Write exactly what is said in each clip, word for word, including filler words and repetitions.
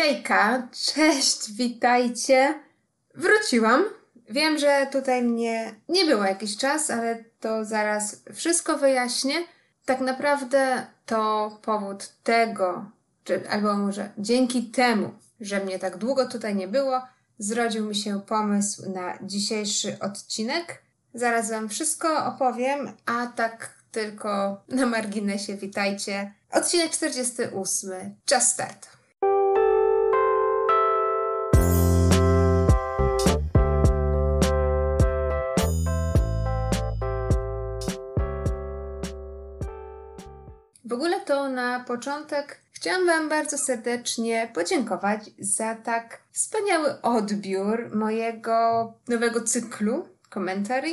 Hejka, cześć, witajcie. Wróciłam. Wiem, że tutaj mnie nie było jakiś czas, ale to zaraz wszystko wyjaśnię. Tak naprawdę to powód tego, czy, albo może dzięki temu, że mnie tak długo tutaj nie było, zrodził mi się pomysł na dzisiejszy odcinek. Zaraz wam wszystko opowiem, a tak tylko na marginesie witajcie. Odcinek czterdziesty ósmy. Czas startu. W ogóle to na początek chciałam wam bardzo serdecznie podziękować za tak wspaniały odbiór mojego nowego cyklu komentarzy.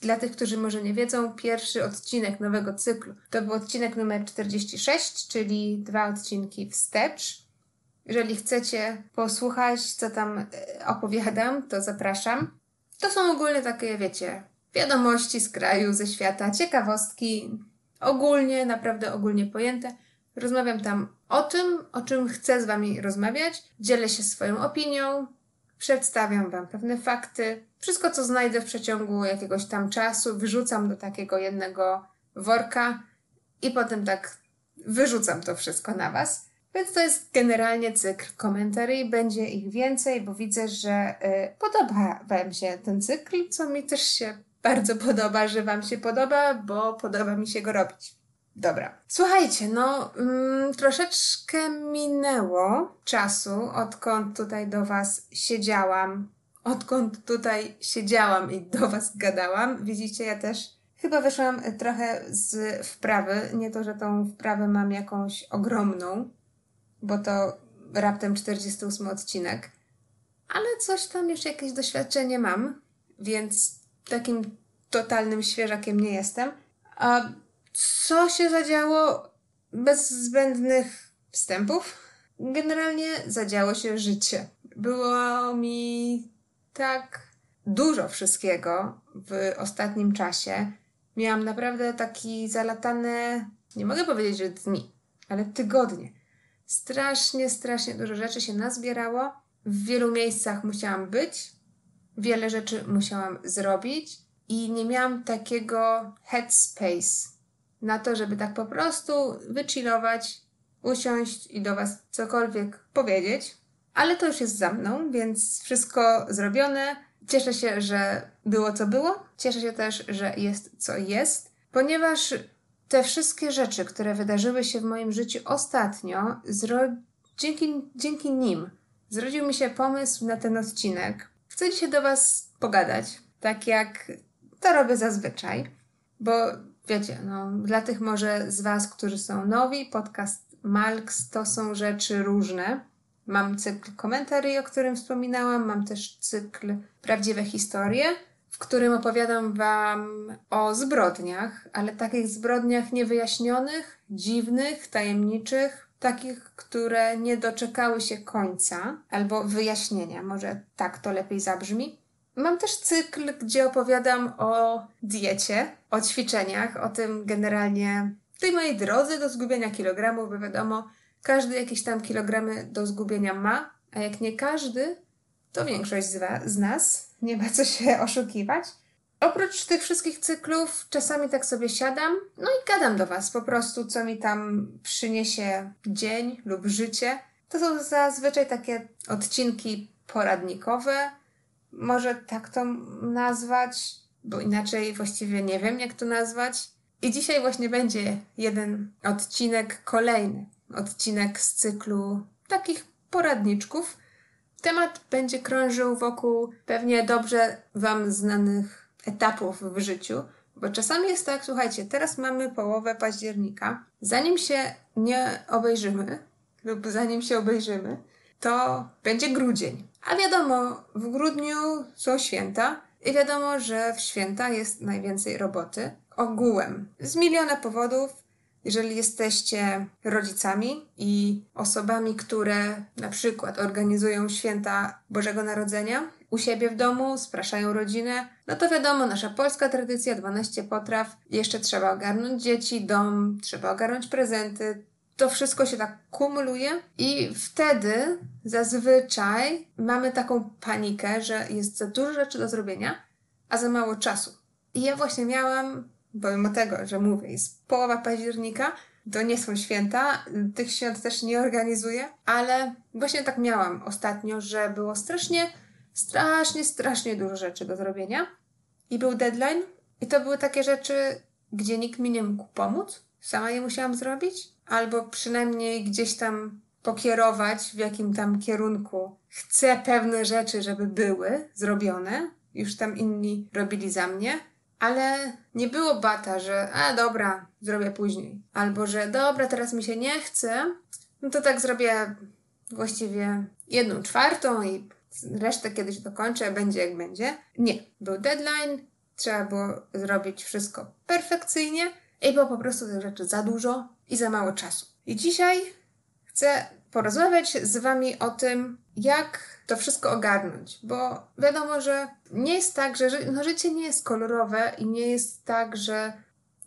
Dla tych, którzy może nie wiedzą, pierwszy odcinek nowego cyklu to był odcinek numer czterdzieści sześć, czyli dwa odcinki wstecz. Jeżeli chcecie posłuchać, co tam opowiadam, to zapraszam. To są ogólnie takie, wiecie, wiadomości z kraju, ze świata, ciekawostki, ogólnie, naprawdę ogólnie pojęte. Rozmawiam tam o tym, o czym chcę z wami rozmawiać, dzielę się swoją opinią, przedstawiam wam pewne fakty. Wszystko, co znajdę w przeciągu jakiegoś tam czasu, wyrzucam do takiego jednego worka i potem tak wyrzucam to wszystko na was. Więc to jest generalnie cykl komentarzy. Będzie ich więcej, bo widzę, że y, podoba wam się ten cykl, co mi też się bardzo podoba, że wam się podoba, bo podoba mi się go robić. Dobra. Słuchajcie, no mm, troszeczkę minęło czasu, odkąd tutaj do was siedziałam. Odkąd tutaj siedziałam i do was gadałam. Widzicie, ja też chyba wyszłam trochę z wprawy. Nie to, że tą wprawę mam jakąś ogromną, bo to raptem czterdziesty ósmy odcinek. Ale coś tam już jakieś doświadczenie mam, więc takim totalnym świeżakiem nie jestem. A co się zadziało bez zbędnych wstępów? Generalnie zadziało się życie. Było mi tak dużo wszystkiego w ostatnim czasie. Miałam naprawdę taki zalatane, nie mogę powiedzieć, że dni, ale tygodnie. Strasznie, strasznie dużo rzeczy się nazbierało. W wielu miejscach musiałam być. Wiele rzeczy musiałam zrobić. I nie miałam takiego headspace na to, żeby tak po prostu wychillować, usiąść i do was cokolwiek powiedzieć. Ale to już jest za mną, więc wszystko zrobione. Cieszę się, że było co było. Cieszę się też, że jest co jest. Ponieważ te wszystkie rzeczy, które wydarzyły się w moim życiu ostatnio, zro... dzięki, dzięki nim zrodził mi się pomysł na ten odcinek. Chcę dzisiaj do was pogadać, tak jak to robię zazwyczaj. Bo wiecie, no, dla tych może z was, którzy są nowi, podcast Malks to są rzeczy różne. Mam cykl komentarzy, o którym wspominałam. Mam też cykl Prawdziwe historie, w którym opowiadam wam o zbrodniach, ale takich zbrodniach niewyjaśnionych, dziwnych, tajemniczych, takich, które nie doczekały się końca albo wyjaśnienia. Może tak to lepiej zabrzmi. Mam też cykl, gdzie opowiadam o diecie, o ćwiczeniach, o tym generalnie tej mojej drodze do zgubienia kilogramów, bo wiadomo, każdy jakieś tam kilogramy do zgubienia ma, a jak nie każdy, to większość z, was, z nas. Nie ma co się oszukiwać. Oprócz tych wszystkich cyklów czasami tak sobie siadam, no i gadam do was po prostu, co mi tam przyniesie dzień lub życie. To są zazwyczaj takie odcinki poradnikowe, może tak to nazwać, bo inaczej właściwie nie wiem, jak to nazwać. I dzisiaj właśnie będzie jeden odcinek kolejny. Odcinek z cyklu takich poradniczków. Temat będzie krążył wokół pewnie dobrze wam znanych etapów w życiu, bo czasami jest tak, słuchajcie, teraz mamy połowę października. Zanim się nie obejrzymy lub zanim się obejrzymy, to będzie grudzień. A wiadomo, w grudniu są święta i wiadomo, że w święta jest najwięcej roboty. Ogółem. Z miliona powodów. Jeżeli jesteście rodzicami i osobami, które na przykład organizują święta Bożego Narodzenia u siebie w domu, spraszają rodzinę, no to wiadomo, nasza polska tradycja, dwanaście potraw, jeszcze trzeba ogarnąć dzieci, dom, trzeba ogarnąć prezenty, to wszystko się tak kumuluje i wtedy zazwyczaj mamy taką panikę, że jest za dużo rzeczy do zrobienia, a za mało czasu. I ja właśnie miałam, pomimo tego, że mówię, jest połowa października, to nie są święta, tych świąt też nie organizuję, ale właśnie tak miałam ostatnio, że było strasznie, strasznie, strasznie dużo rzeczy do zrobienia i był deadline i to były takie rzeczy, gdzie nikt mi nie mógł pomóc, sama je musiałam zrobić, albo przynajmniej gdzieś tam pokierować, w jakim tam kierunku chcę pewne rzeczy, żeby były zrobione, już tam inni robili za mnie, ale nie było bata, że a dobra, zrobię później, albo że dobra, teraz mi się nie chce, no to tak zrobię właściwie jedną czwartą i resztę kiedyś dokończę, będzie jak będzie. Nie, był deadline, trzeba było zrobić wszystko perfekcyjnie i było po prostu tych rzeczy za dużo i za mało czasu. I dzisiaj chcę porozmawiać z Wami o tym, jak to wszystko ogarnąć, bo wiadomo, że nie jest tak, że ży- no życie nie jest kolorowe i nie jest tak, że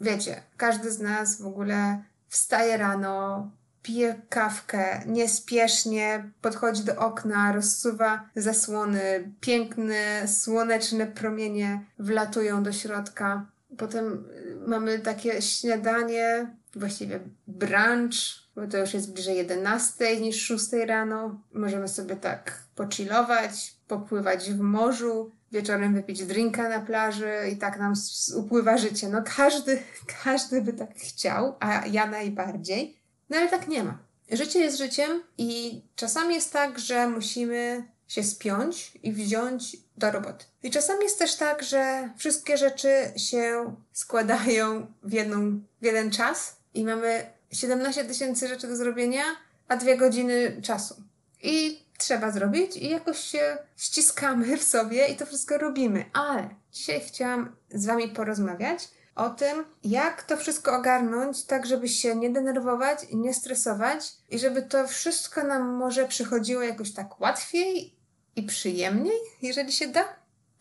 wiecie, każdy z nas w ogóle wstaje rano, pije kawkę, niespiesznie podchodzi do okna, rozsuwa zasłony, piękne, słoneczne promienie wlatują do środka. Potem mamy takie śniadanie, właściwie brunch, bo to już jest bliżej jedenastej niż szóstej rano. Możemy sobie tak pochillować, popływać w morzu, wieczorem wypić drinka na plaży i tak nam upływa życie. No każdy, każdy by tak chciał, a ja najbardziej. No ale tak nie ma. Życie jest życiem i czasami jest tak, że musimy się spiąć i wziąć do roboty. I czasami jest też tak, że wszystkie rzeczy się składają w, jedną, w jeden czas i mamy siedemnaście tysięcy rzeczy do zrobienia, a dwie godziny czasu. I trzeba zrobić i jakoś się ściskamy w sobie i to wszystko robimy. Ale dzisiaj chciałam z Wami porozmawiać o tym, jak to wszystko ogarnąć, tak żeby się nie denerwować i nie stresować i żeby to wszystko nam może przychodziło jakoś tak łatwiej i przyjemniej, jeżeli się da.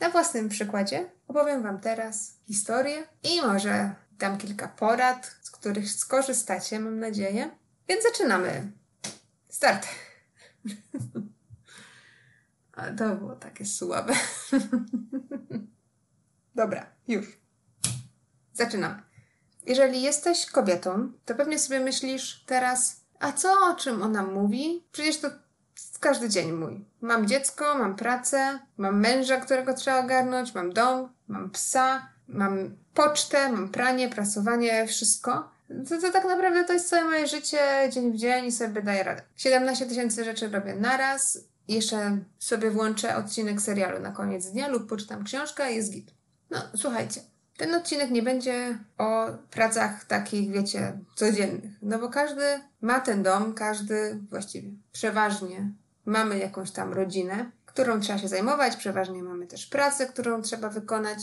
Na własnym przykładzie opowiem Wam teraz historię i może dam kilka porad, z których skorzystacie, mam nadzieję. Więc zaczynamy. Start! A to było takie słabe. Dobra, już. Zaczynamy. Jeżeli jesteś kobietą, to pewnie sobie myślisz teraz, a co, o czym ona mówi? Przecież to każdy dzień mój. Mam dziecko, mam pracę, mam męża, którego trzeba ogarnąć, mam dom, mam psa, mam pocztę, mam pranie, prasowanie, wszystko. To, to tak naprawdę to jest całe moje życie, dzień w dzień i sobie daję radę. siedemnaście tysięcy rzeczy robię naraz, jeszcze sobie włączę odcinek serialu na koniec dnia lub poczytam książkę i jest git. No, słuchajcie. Ten odcinek nie będzie o pracach takich, wiecie, codziennych. No bo każdy ma ten dom, każdy właściwie przeważnie mamy jakąś tam rodzinę, którą trzeba się zajmować, przeważnie mamy też pracę, którą trzeba wykonać.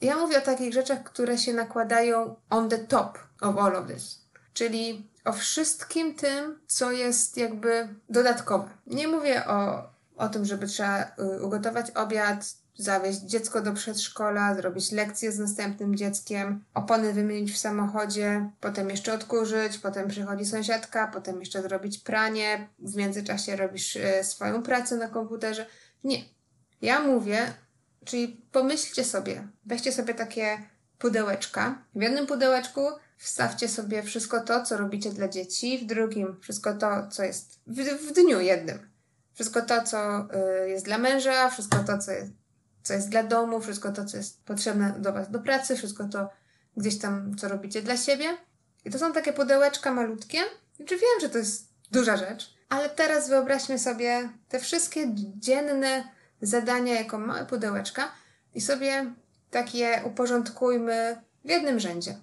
Ja mówię o takich rzeczach, które się nakładają on the top of all of this. Czyli o wszystkim tym, co jest jakby dodatkowe. Nie mówię o, o tym, żeby trzeba ugotować obiad, zawieźć dziecko do przedszkola, zrobić lekcje z następnym dzieckiem, opony wymienić w samochodzie, potem jeszcze odkurzyć, potem przychodzi sąsiadka, potem jeszcze zrobić pranie, w międzyczasie robisz y, swoją pracę na komputerze. Nie. Ja mówię, czyli pomyślcie sobie, weźcie sobie takie pudełeczka. W jednym pudełeczku wstawcie sobie wszystko to, co robicie dla dzieci, w drugim wszystko to, co jest w, w dniu jednym. Wszystko to, co y, jest dla męża, wszystko to, co jest co jest dla domu, wszystko to, co jest potrzebne do Was do pracy, wszystko to gdzieś tam, co robicie dla siebie. I to są takie pudełeczka malutkie. Znaczy wiem, że to jest duża rzecz, ale teraz wyobraźmy sobie te wszystkie dzienne zadania jako małe pudełeczka i sobie tak je uporządkujmy w jednym rzędzie.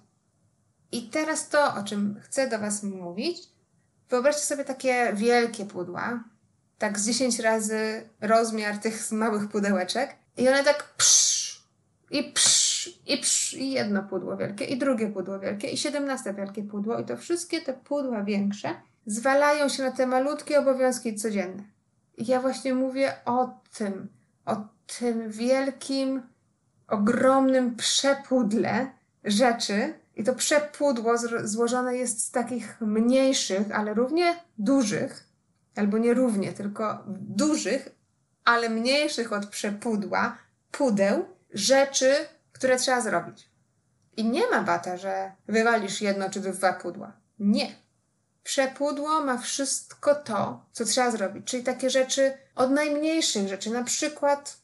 I teraz to, o czym chcę do Was mówić, wyobraźcie sobie takie wielkie pudła, tak z dziesięć razy rozmiar tych małych pudełeczek. I one tak psz, i psz, i psz, i jedno pudło wielkie, i drugie pudło wielkie, i siedemnaste wielkie pudło. I to wszystkie te pudła większe zwalają się na te malutkie obowiązki codzienne. I ja właśnie mówię o tym, o tym wielkim, ogromnym przepudle rzeczy, I to przepudło złożone jest z takich mniejszych, ale równie dużych, albo nie równie, tylko dużych, ale mniejszych od przepudła, pudeł, rzeczy, które trzeba zrobić. I nie ma bata, że wywalisz jedno czy dwa pudła. Nie. Przepudło ma wszystko to, co trzeba zrobić, czyli takie rzeczy od najmniejszych rzeczy, na przykład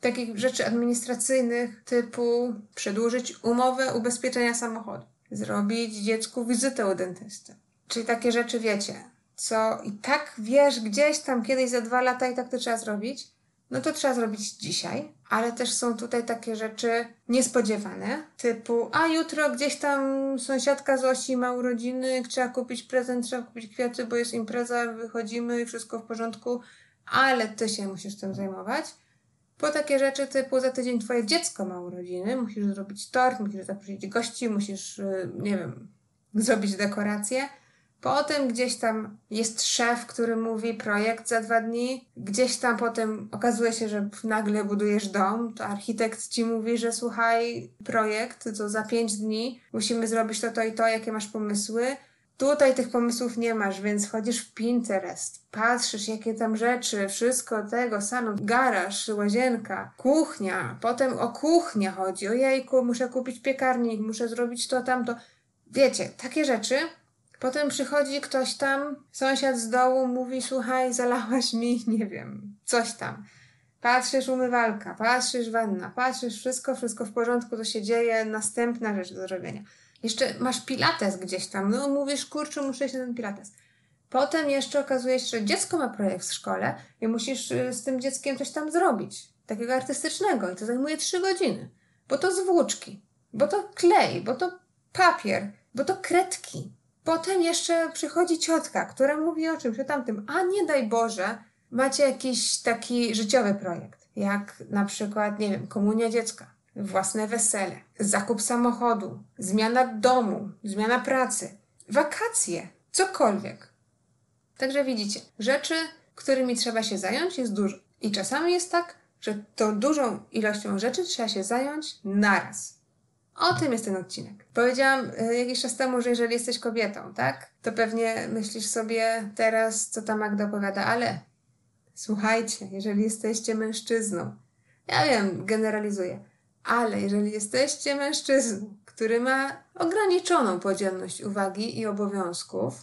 takich rzeczy administracyjnych typu przedłużyć umowę ubezpieczenia samochodu, zrobić dziecku wizytę u dentysty. Czyli takie rzeczy, wiecie, co i tak wiesz gdzieś tam kiedyś za dwa lata i tak to trzeba zrobić, no to trzeba zrobić dzisiaj, ale też są tutaj takie rzeczy niespodziewane, typu a jutro gdzieś tam sąsiadka Zosi ma urodziny, trzeba kupić prezent, trzeba kupić kwiaty, bo jest impreza, wychodzimy i wszystko w porządku, ale ty się musisz tym zajmować. Po takie rzeczy typu za tydzień twoje dziecko ma urodziny, musisz zrobić tort, musisz zaprosić gości, musisz, nie wiem, zrobić dekoracje. Potem gdzieś tam jest szef, który mówi projekt za dwa dni. Gdzieś tam potem okazuje się, że nagle budujesz dom, to architekt ci mówi, że słuchaj, projekt to za pięć dni, musimy zrobić to, to i to, jakie masz pomysły. Tutaj tych pomysłów nie masz, więc chodzisz w Pinterest, patrzysz jakie tam rzeczy, wszystko tego, salon, garaż, łazienka, kuchnia, potem o kuchnię chodzi, ojejku, muszę kupić piekarnik, muszę zrobić to, tamto. Wiecie, takie rzeczy. Potem przychodzi ktoś tam, sąsiad z dołu mówi, słuchaj, zalałaś mi, nie wiem, coś tam. Patrzysz umywalka, patrzysz wanna, patrzysz wszystko, wszystko w porządku, to się dzieje, następna rzecz do zrobienia. Jeszcze masz pilates gdzieś tam, no mówisz, kurczę, muszę się na ten pilates. Potem jeszcze okazuje się, że dziecko ma projekt w szkole i musisz z tym dzieckiem coś tam zrobić, takiego artystycznego i to zajmuje trzy godziny, bo to zwłóczki, bo to klej, bo to papier, bo to kredki. Potem jeszcze przychodzi ciotka, która mówi o czymś, o tamtym, a nie daj Boże, macie jakiś taki życiowy projekt, jak na przykład, nie wiem, komunia dziecka, własne wesele, zakup samochodu, zmiana domu, zmiana pracy, wakacje, cokolwiek. Także widzicie, rzeczy, którymi trzeba się zająć jest dużo. I czasami jest tak, że tą dużą ilością rzeczy trzeba się zająć naraz. O tym jest ten odcinek. Powiedziałam jakiś czas temu, że jeżeli jesteś kobietą, tak? To pewnie myślisz sobie teraz, co ta Magda opowiada, ale słuchajcie, jeżeli jesteście mężczyzną, ja wiem, generalizuję, ale jeżeli jesteście mężczyzną, który ma ograniczoną podzielność uwagi i obowiązków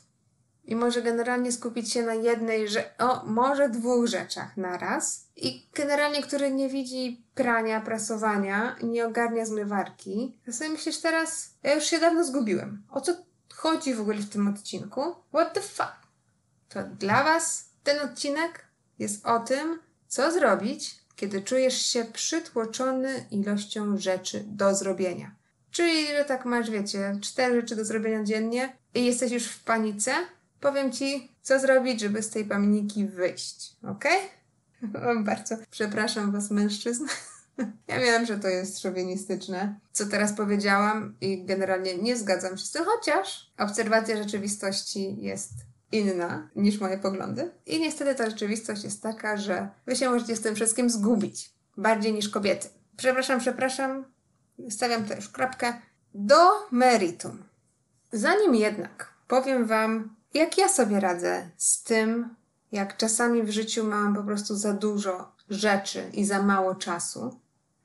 i może generalnie skupić się na jednej, że o, może dwóch rzeczach naraz i generalnie, który nie widzi prania, prasowania, nie ogarnia zmywarki, to sobie myślisz teraz, ja już się dawno zgubiłem. O co chodzi w ogóle w tym odcinku? What the fuck? To dla was ten odcinek jest o tym, co zrobić, kiedy czujesz się przytłoczony ilością rzeczy do zrobienia. Czyli, że tak masz, wiecie, cztery rzeczy do zrobienia dziennie i jesteś już w panice, powiem ci, co zrobić, żeby z tej pamniki wyjść, okej? Okay? Bardzo przepraszam was, mężczyzn. Ja wiem, że to jest szowinistyczne, co teraz powiedziałam i generalnie nie zgadzam się z tym, chociaż obserwacja rzeczywistości jest inna niż moje poglądy. I niestety ta rzeczywistość jest taka, że wy się możecie z tym wszystkim zgubić, bardziej niż kobiety. Przepraszam, przepraszam, stawiam to już kropkę. Do meritum. Zanim jednak powiem wam, jak ja sobie radzę z tym, jak czasami w życiu mam po prostu za dużo rzeczy i za mało czasu.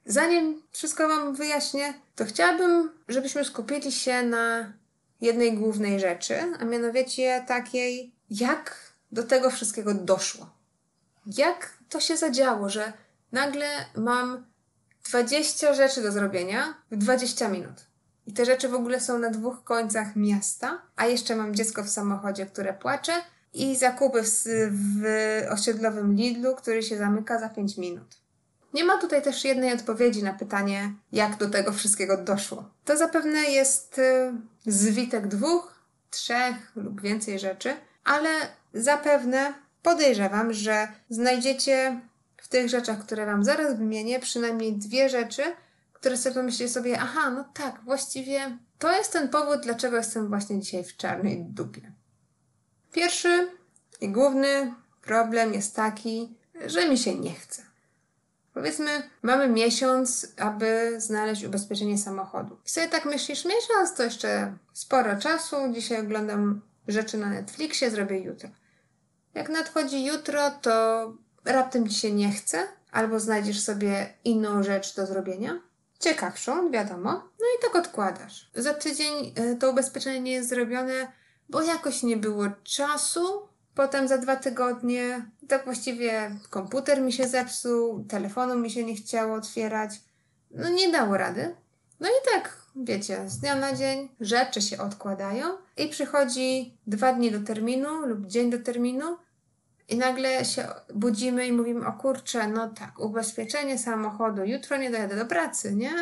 Zanim wszystko wam wyjaśnię, to chciałabym, żebyśmy skupili się na jednej głównej rzeczy, a mianowicie takiej, jak do tego wszystkiego doszło. Jak to się zadziało, że nagle mam dwadzieścia rzeczy do zrobienia w dwadzieścia minut. I te rzeczy w ogóle są na dwóch końcach miasta, a jeszcze mam dziecko w samochodzie, które płacze i zakupy w, w osiedlowym Lidlu, który się zamyka za pięć minut. Nie ma tutaj też jednej odpowiedzi na pytanie, jak do tego wszystkiego doszło. To zapewne jest zwitek dwóch, trzech lub więcej rzeczy, ale zapewne podejrzewam, że znajdziecie w tych rzeczach, które wam zaraz wymienię, przynajmniej dwie rzeczy, które sobie pomyślicie sobie, aha, no tak, właściwie to jest ten powód, dlaczego jestem właśnie dzisiaj w czarnej dupie. Pierwszy i główny problem jest taki, że mi się nie chce. Powiedzmy, mamy miesiąc, aby znaleźć ubezpieczenie samochodu. I sobie tak myślisz, miesiąc to jeszcze sporo czasu, dzisiaj oglądam rzeczy na Netflixie, zrobię jutro. Jak nadchodzi jutro, to raptem ci się nie chce, albo znajdziesz sobie inną rzecz do zrobienia. Ciekawszą, wiadomo. No i tak odkładasz. Za tydzień to ubezpieczenie nie jest zrobione, bo jakoś nie było czasu. Potem za dwa tygodnie tak właściwie komputer mi się zepsuł, telefonu mi się nie chciało otwierać. No nie dało rady. No i tak, wiecie, z dnia na dzień rzeczy się odkładają i przychodzi dwa dni do terminu lub dzień do terminu i nagle się budzimy i mówimy, o kurczę, no tak, ubezpieczenie samochodu, jutro nie dojadę do pracy, nie?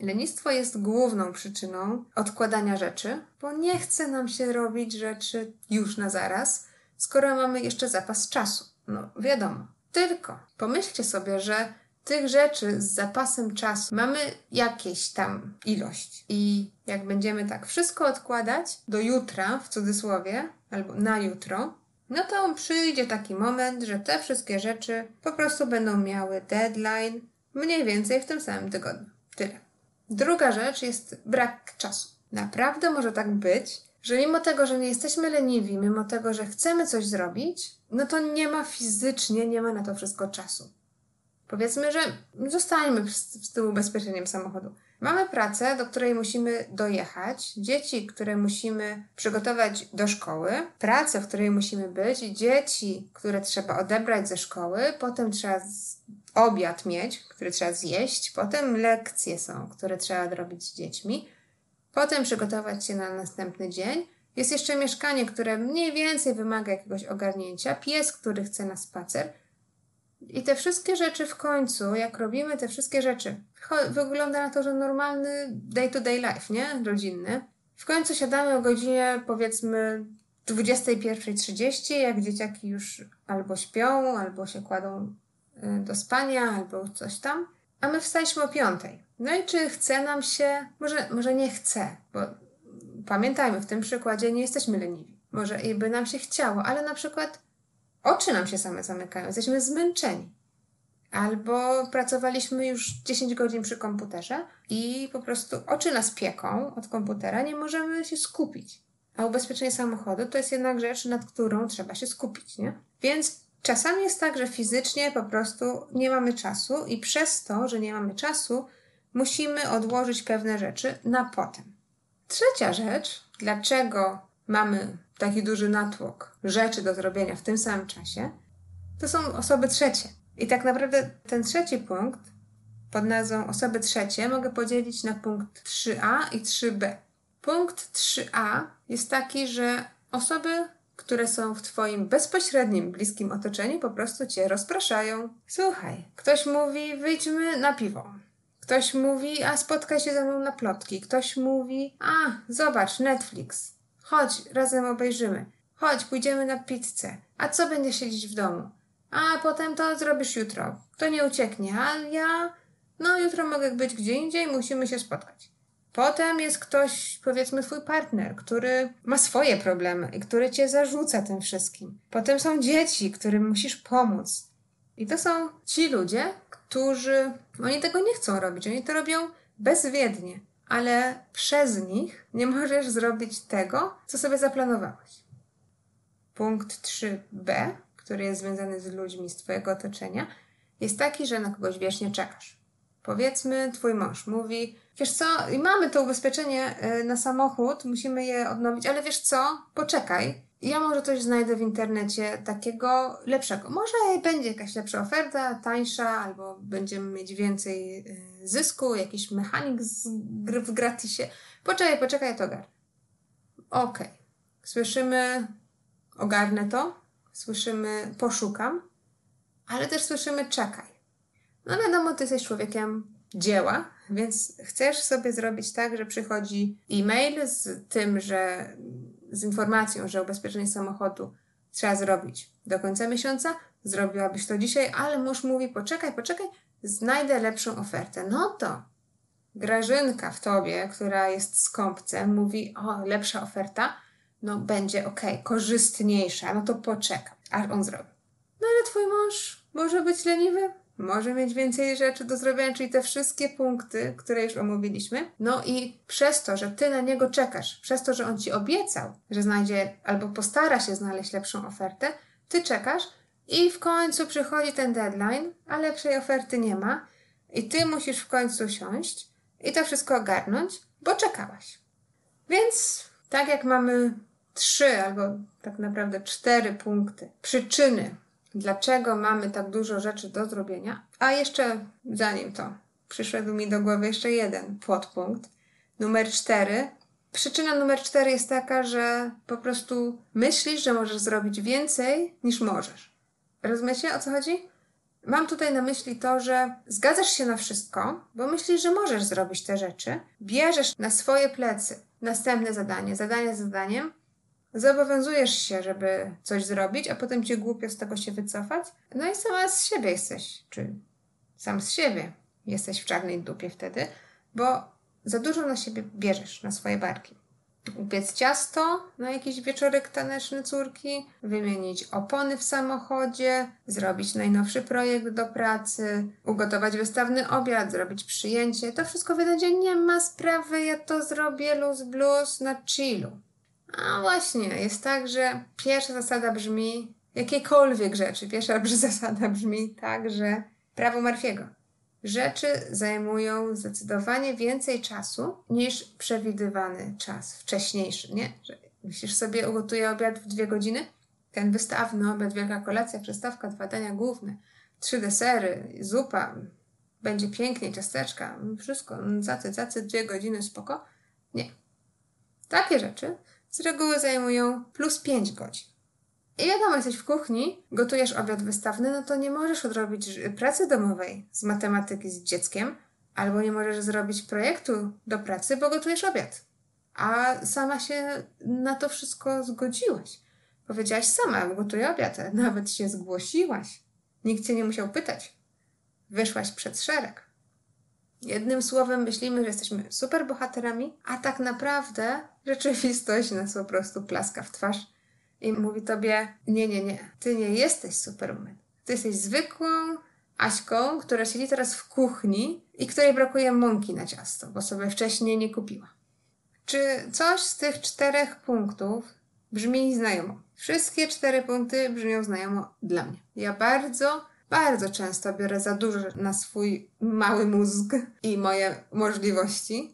Lenistwo jest główną przyczyną odkładania rzeczy, bo nie chce nam się robić rzeczy już na zaraz, skoro mamy jeszcze zapas czasu. No wiadomo. Tylko pomyślcie sobie, że tych rzeczy z zapasem czasu mamy jakieś tam ilość. I jak będziemy tak wszystko odkładać do jutra, w cudzysłowie, albo na jutro, no to przyjdzie taki moment, że te wszystkie rzeczy po prostu będą miały deadline mniej więcej w tym samym tygodniu. Tyle. Druga rzecz jest brak czasu. Naprawdę może tak być, że mimo tego, że nie jesteśmy leniwi, mimo tego, że chcemy coś zrobić, no to nie ma fizycznie, nie ma na to wszystko czasu. Powiedzmy, że zostańmy z tym ubezpieczeniem samochodu. Mamy pracę, do której musimy dojechać, dzieci, które musimy przygotować do szkoły, pracę, w której musimy być, dzieci, które trzeba odebrać ze szkoły, potem trzeba obiad mieć, który trzeba zjeść, potem lekcje są, które trzeba robić z dziećmi, potem przygotować się na następny dzień. Jest jeszcze mieszkanie, które mniej więcej wymaga jakiegoś ogarnięcia, pies, który chce na spacer. I te wszystkie rzeczy w końcu, jak robimy te wszystkie rzeczy, wygląda na to, że normalny day-to-day life, nie? Rodzinny. W końcu siadamy o godzinie, powiedzmy, dwudziesta pierwsza trzydzieści, jak dzieciaki już albo śpią, albo się kładą do spania, albo coś tam. A my wstaliśmy o piątej. No i czy chce nam się... Może, może nie chce, bo pamiętajmy, w tym przykładzie nie jesteśmy leniwi. Może i by nam się chciało, ale na przykład... Oczy nam się same zamykają, jesteśmy zmęczeni. Albo pracowaliśmy już dziesięć godzin przy komputerze i po prostu oczy nas pieką od komputera, nie możemy się skupić. A ubezpieczenie samochodu to jest jednak rzecz, nad którą trzeba się skupić, nie? Więc czasami jest tak, że fizycznie po prostu nie mamy czasu i przez to, że nie mamy czasu, musimy odłożyć pewne rzeczy na potem. Trzecia rzecz, dlaczego mamy taki duży natłok rzeczy do zrobienia w tym samym czasie, to są osoby trzecie. I tak naprawdę ten trzeci punkt pod nazwą osoby trzecie mogę podzielić na punkt trzy a i trzy b. Punkt trzy a jest taki, że osoby, które są w twoim bezpośrednim, bliskim otoczeniu, po prostu cię rozpraszają. Słuchaj, ktoś mówi, wyjdźmy na piwo. Ktoś mówi, a spotkaj się ze mną na plotki. Ktoś mówi, a zobacz, Netflix. Chodź, razem obejrzymy. Chodź, pójdziemy na pizzę. A co będzie siedzieć w domu? A potem to zrobisz jutro. To nie ucieknie, a ja... No, jutro mogę być gdzie indziej, musimy się spotkać. Potem jest ktoś, powiedzmy twój partner, który ma swoje problemy i który cię zarzuca tym wszystkim. Potem są dzieci, którym musisz pomóc. I to są ci ludzie, którzy... Oni tego nie chcą robić, oni to robią bezwiednie. Ale przez nich nie możesz zrobić tego, co sobie zaplanowałeś. Punkt trzy b, który jest związany z ludźmi z twojego otoczenia, jest taki, że na kogoś wiecznie czekasz. Powiedzmy, twój mąż mówi, wiesz co, i mamy to ubezpieczenie na samochód, musimy je odnowić, ale wiesz co, poczekaj, ja może coś znajdę w internecie takiego lepszego. Może będzie jakaś lepsza oferta, tańsza, albo będziemy mieć więcej zysku, jakiś mechanik w gratisie. Poczekaj, poczekaj, ja to ogarnę. Okej. Okay. Słyszymy, ogarnę to, słyszymy, poszukam, ale też słyszymy, czekaj. No wiadomo, ty jesteś człowiekiem dzieła, więc chcesz sobie zrobić tak, że przychodzi e-mail z tym, że... z informacją, że ubezpieczenie samochodu trzeba zrobić do końca miesiąca, zrobiłabyś to dzisiaj, ale mąż mówi, poczekaj, poczekaj, znajdę lepszą ofertę. No to Grażynka w tobie, która jest skąpcem, mówi, o, lepsza oferta, no będzie okej, okay, korzystniejsza, no to poczekam, aż on zrobi. No ale twój mąż może być leniwy, może mieć więcej rzeczy do zrobienia, czyli te wszystkie punkty, które już omówiliśmy. No i przez to, że ty na niego czekasz, przez to, że on ci obiecał, że znajdzie albo postara się znaleźć lepszą ofertę, ty czekasz i w końcu przychodzi ten deadline, a lepszej oferty nie ma i ty musisz w końcu siąść i to wszystko ogarnąć, bo czekałaś. Więc tak jak mamy trzy albo tak naprawdę cztery punkty, przyczyny, dlaczego mamy tak dużo rzeczy do zrobienia, a jeszcze zanim to przyszedł mi do głowy jeszcze jeden podpunkt, numer cztery. Przyczyna numer cztery jest taka, że po prostu myślisz, że możesz zrobić więcej niż możesz. Rozumiecie, o co chodzi? Mam tutaj na myśli to, że zgadzasz się na wszystko, bo myślisz, że możesz zrobić te rzeczy, bierzesz na swoje plecy następne zadanie, zadanie za zadaniem, zobowiązujesz się, żeby coś zrobić, a potem cię głupio z tego się wycofać, no i sama z siebie jesteś, czy sam z siebie jesteś w czarnej dupie wtedy, bo za dużo na siebie bierzesz, na swoje barki. Upiec ciasto na jakiś wieczorek taneczny córki, wymienić opony w samochodzie, zrobić najnowszy projekt do pracy, ugotować wystawny obiad, zrobić przyjęcie. To wszystko wydaje, nie ma sprawy, ja to zrobię luz blues na chillu. A właśnie, jest tak, że pierwsza zasada brzmi, jakiejkolwiek rzeczy, pierwsza zasada brzmi tak, że prawo Murphy'ego. Rzeczy zajmują zdecydowanie więcej czasu niż przewidywany czas wcześniejszy, nie? Że myślisz sobie, ugotuję obiad w dwie godziny, ten wystawny obiad, wielka kolacja, przystawka, dwa dania główne, trzy desery, zupa, będzie pięknie, ciasteczka, wszystko, zacy, zacy, dwie godziny, spoko. Nie. Takie rzeczy z reguły zajmują plus pięć godzin. I wiadomo, jesteś w kuchni, gotujesz obiad wystawny, no to nie możesz odrobić pracy domowej z matematyki z dzieckiem, albo nie możesz zrobić projektu do pracy, bo gotujesz obiad. A sama się na to wszystko zgodziłaś. Powiedziałaś sama, gotuję obiad, nawet się zgłosiłaś. Nikt cię nie musiał pytać. Wyszłaś przed szereg. Jednym słowem myślimy, że jesteśmy super bohaterami, a tak naprawdę rzeczywistość nas po prostu plaska w twarz. I mówi tobie, nie, nie, nie, ty nie jesteś Superman. Ty jesteś zwykłą Aśką, która siedzi teraz w kuchni i której brakuje mąki na ciasto, bo sobie wcześniej nie kupiła. Czy coś z tych czterech punktów brzmi znajomo? Wszystkie cztery punkty brzmią znajomo dla mnie. Ja bardzo, bardzo często biorę za dużo na swój mały mózg i moje możliwości.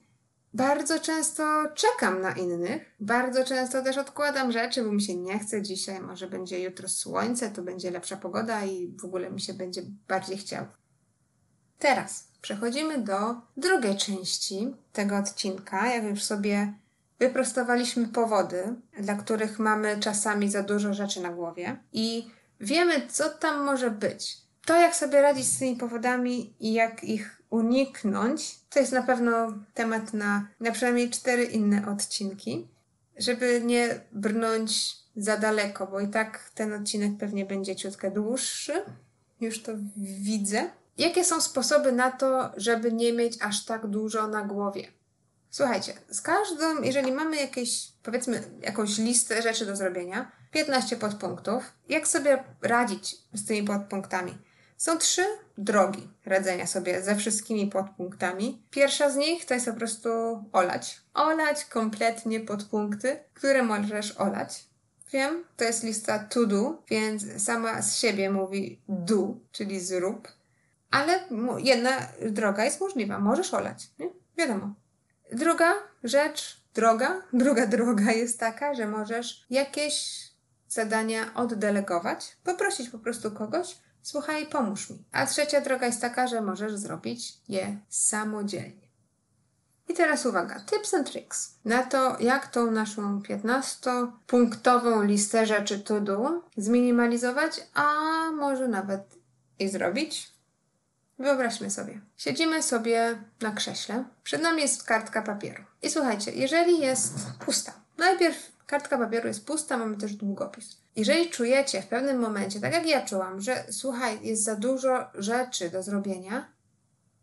Bardzo często czekam na innych, bardzo często też odkładam rzeczy, bo mi się nie chce dzisiaj, może będzie jutro słońce, to będzie lepsza pogoda i w ogóle mi się będzie bardziej chciało. Teraz przechodzimy do drugiej części tego odcinka, jak już sobie wyprostowaliśmy powody, dla których mamy czasami za dużo rzeczy na głowie i wiemy, co tam może być. To, jak sobie radzić z tymi powodami i jak ich uniknąć, to jest na pewno temat na, na przynajmniej cztery inne odcinki, żeby nie brnąć za daleko, bo i tak ten odcinek pewnie będzie ciutkę dłuższy, już to widzę. Jakie są sposoby na to, żeby nie mieć aż tak dużo na głowie? Słuchajcie, z każdą, jeżeli mamy jakieś, powiedzmy, jakąś listę rzeczy do zrobienia, piętnaście podpunktów, jak sobie radzić z tymi podpunktami? Są trzy drogi radzenia sobie ze wszystkimi podpunktami. Pierwsza z nich to jest po prostu olać. Olać kompletnie podpunkty, które możesz olać. Wiem, to jest lista to do, więc sama z siebie mówi do, czyli zrób. Ale jedna droga jest możliwa. Możesz olać, nie? Wiadomo. Druga rzecz, droga, druga droga jest taka, że możesz jakieś zadania oddelegować, poprosić po prostu kogoś, słuchaj, pomóż mi. A trzecia droga jest taka, że możesz zrobić je samodzielnie. I teraz uwaga, tips and tricks na to, jak tą naszą piętnastopunktową listę rzeczy to do zminimalizować, a może nawet i zrobić. Wyobraźmy sobie, siedzimy sobie na krześle, przed nami jest kartka papieru. I słuchajcie, jeżeli jest pusta, najpierw kartka papieru jest pusta, mamy też długopis. Jeżeli czujecie w pewnym momencie, tak jak ja czułam, że słuchaj, jest za dużo rzeczy do zrobienia,